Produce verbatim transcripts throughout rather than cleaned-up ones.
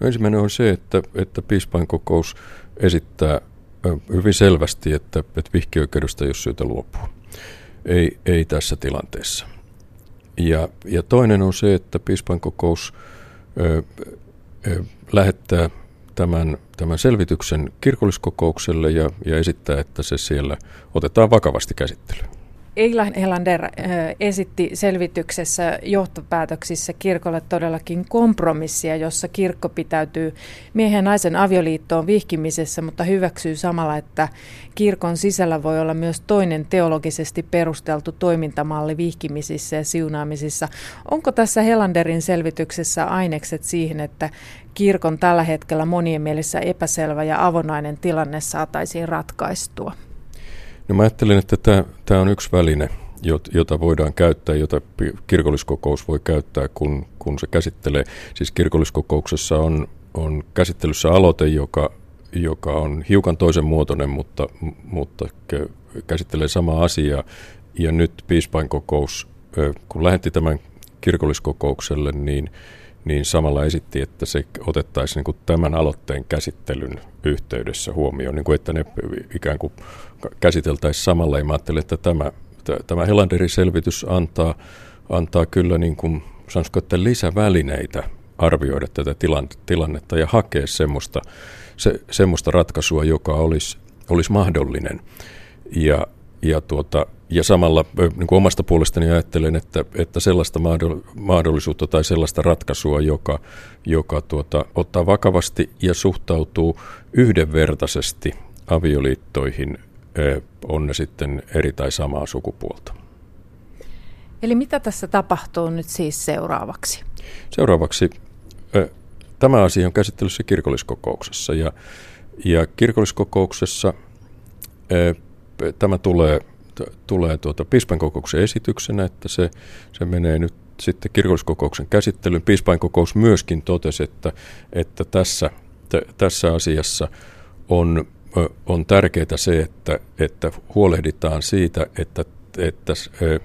Ensimmäinen on se, että, että piispainkokous esittää hyvin selvästi, että, että vihkioikeudesta ei ole syytä luopua. Ei, ei tässä tilanteessa. Ja, ja toinen on se, että piispainkokous ö, ö, lähettää tämän, tämän selvityksen kirkolliskokoukselle ja, ja esittää, että se siellä otetaan vakavasti käsittelyyn. Eila Helander esitti selvityksessä johtopäätöksissä kirkolle todellakin kompromissia, jossa kirkko pitäytyy miehen ja naisen avioliittoon vihkimisessä, mutta hyväksyy samalla, että kirkon sisällä voi olla myös toinen teologisesti perusteltu toimintamalli vihkimisissä ja siunaamisissa. Onko tässä Helanderin selvityksessä ainekset siihen, että kirkon tällä hetkellä monien mielessä epäselvä ja avonainen tilanne saataisiin ratkaistua? No mä ajattelen, että tämä, tämä on yksi väline, jota voidaan käyttää, jota kirkolliskokous voi käyttää, kun, kun se käsittelee. Siis kirkolliskokouksessa on, on käsittelyssä aloite, joka, joka on hiukan toisen muotoinen, mutta, mutta käsittelee samaa asiaa. Ja nyt piispainkokous, kun lähetti tämän kirkolliskokoukselle, niin, niin samalla esitti, että se otettaisiin niin kuin tämän aloitteen käsittelyn yhteydessä huomioon, niin kuin että ne ikään kuin käsiteltäisiin samalla. Ja mä ajattelin, että tämä, tämä Helanderin selvitys antaa, antaa kyllä niin kuin, sanoisiko, että lisävälineitä arvioida tätä tilannetta ja hakea semmoista, se, semmoista ratkaisua, joka olisi, olisi mahdollinen. Ja, ja, tuota, ja samalla niin kuin omasta puolestani ajattelen, että, että sellaista mahdollisuutta tai sellaista ratkaisua, joka, joka tuota, ottaa vakavasti ja suhtautuu yhdenvertaisesti avioliittoihin, on ne sitten eri tai samaa sukupuolta. Eli mitä tässä tapahtuu nyt siis seuraavaksi? Seuraavaksi tämä asia on käsittelyssä kirkolliskokouksessa ja, ja kirkolliskokouksessa tämä tulee, tulee tuota piispainkokouksen esityksenä, että se, se menee nyt sitten kirkolliskokouksen käsittelyyn. Piispainkokous myöskin totesi, että, että tässä, t- tässä asiassa on On tärkeää se, että, että huolehditaan siitä, että, että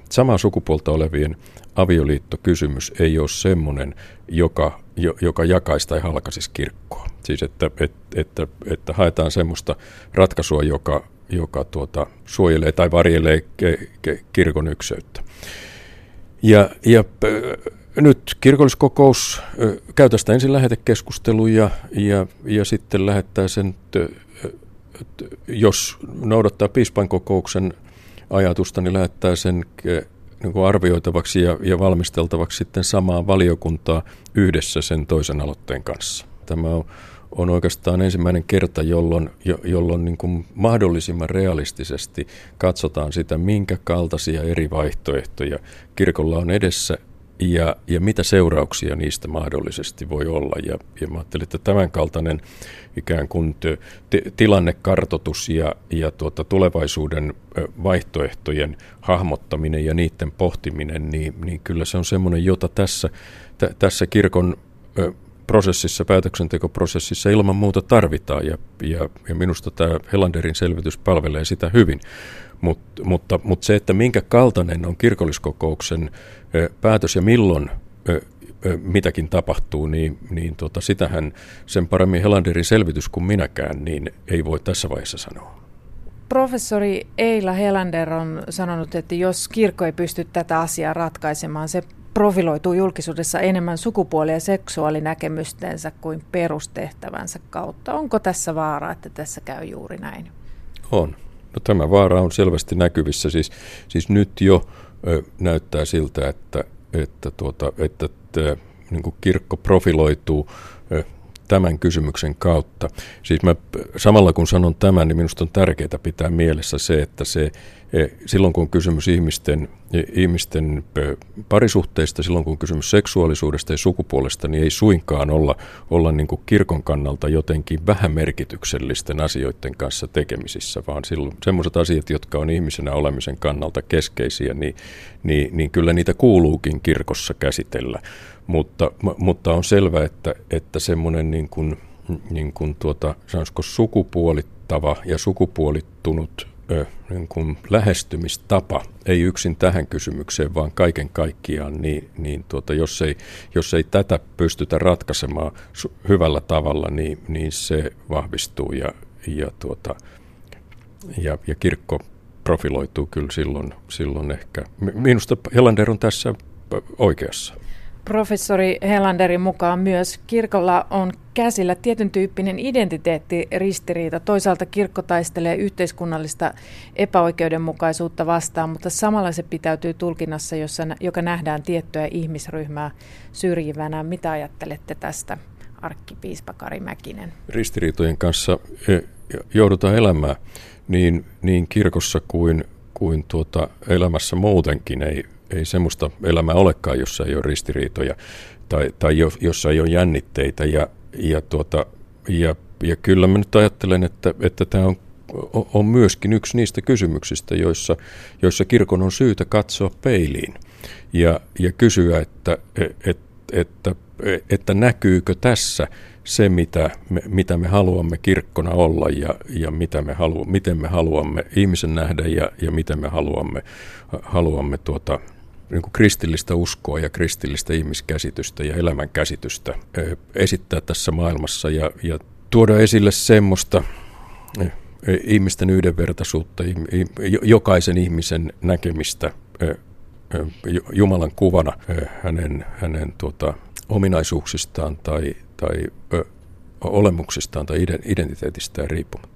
samaa sukupuolta olevien avioliittokysymys ei ole semmoinen, joka, joka jakaisi tai halkaisisi kirkkoa. Siis että, että, että, että haetaan semmoista ratkaisua, joka, joka tuota, suojelee tai varjelee kirkon ykseyttä. Ja, ja nyt kirkolliskokous käy tästä ensin lähetekeskustelun ja, ja, ja sitten lähettää sen... T- Jos noudattaa piispainkokouksen ajatusta, niin lähettää sen arvioitavaksi ja valmisteltavaksi sitten samaa valiokuntaa yhdessä sen toisen aloitteen kanssa. Tämä on oikeastaan ensimmäinen kerta, jolloin, jolloin niin kuin mahdollisimman realistisesti katsotaan sitä, minkä kaltaisia eri vaihtoehtoja kirkolla on edessä ja, ja mitä seurauksia niistä mahdollisesti voi olla. Ja, ja mä ajattelin, että tämän kaltainen ikään kuin t- tilannekartoitus ja, ja tuota tulevaisuuden vaihtoehtojen hahmottaminen ja niiden pohtiminen, niin, niin kyllä se on semmoinen, jota tässä, t- tässä kirkon prosessissa, päätöksentekoprosessissa ilman muuta tarvitaan. Ja, ja, ja minusta tämä Helanderin selvitys palvelee sitä hyvin. Mut, mutta, mutta se, että minkä kaltainen on kirkolliskokouksen päätös ja milloin mitäkin tapahtuu, niin, niin tota, sitähän sen paremmin Helanderin selvitys kuin minäkään, niin ei voi tässä vaiheessa sanoa. Professori Eila Helander on sanonut, että jos kirkko ei pysty tätä asiaa ratkaisemaan, se profiloituu julkisuudessa enemmän sukupuoli- ja seksuaalinäkemystensä kuin perustehtävänsä kautta. Onko tässä vaara, että tässä käy juuri näin? On. No, tämä vaara on selvästi näkyvissä. Siis, siis nyt jo ö, näyttää siltä, että, että, tuota, että tää, niin kuin kirkko profiloituu ö, tämän kysymyksen kautta. Siis mä, samalla kun sanon tämän, niin minusta on tärkeää pitää mielessä se, että se, e, silloin kun on kysymys ihmisten, e, ihmisten e, parisuhteista, silloin kun on kysymys seksuaalisuudesta ja sukupuolesta, niin ei suinkaan olla, olla niin kuin kirkon kannalta jotenkin vähämerkityksellisten asioiden kanssa tekemisissä, vaan silloin sellaiset asiat, jotka on ihmisenä olemisen kannalta keskeisiä, niin, niin, niin kyllä niitä kuuluukin kirkossa käsitellä. Mutta, mutta on selvää, että, että semmoinen niin kuin, niin kuin tuota, sanoisiko sukupuolittava ja sukupuolittunut niin kuin lähestymistapa, ei yksin tähän kysymykseen, vaan kaiken kaikkiaan, niin, niin tuota, jos, ei, jos ei tätä pystytä ratkaisemaan hyvällä tavalla, niin, niin se vahvistuu ja, ja, tuota, ja, ja kirkko profiloituu kyllä silloin, silloin ehkä. Minusta Helander on tässä oikeassa. Professori Helanderin mukaan myös kirkolla on käsillä tietyn tyyppinen identiteettiristiriita. Toisaalta kirkko taistelee yhteiskunnallista epäoikeudenmukaisuutta vastaan, mutta samalla se pitäytyy tulkinnassa, jossa, joka nähdään tiettyä ihmisryhmää syrjivänä. Mitä ajattelette tästä, arkkipiispa Kari Mäkinen? Ristiriitojen kanssa joudutaan elämään niin, niin kirkossa kuin, kuin tuota elämässä muutenkin ei. Ei semmoista elämää olekaan, jossa ei ole ristiriitoja tai, tai jossa ei ole jännitteitä. Ja, ja, tuota, ja, ja kyllä mä nyt ajattelen, että, että tämä on, on myöskin yksi niistä kysymyksistä, joissa, joissa kirkon on syytä katsoa peiliin ja, ja kysyä, että, et, että, että näkyykö tässä se, mitä me, mitä me haluamme kirkkona olla ja, ja mitä me halu, miten me haluamme ihmisen nähdä ja, ja miten me haluamme, haluamme tuota, niin kuin kristillistä uskoa ja kristillistä ihmiskäsitystä ja elämänkäsitystä esittää tässä maailmassa ja, ja tuoda esille semmoista ihmisten yhdenvertaisuutta, jokaisen ihmisen näkemistä Jumalan kuvana hänen, hänen tuota, ominaisuuksistaan tai tai ö, olemuksistaan tai identiteetistään riippumatta.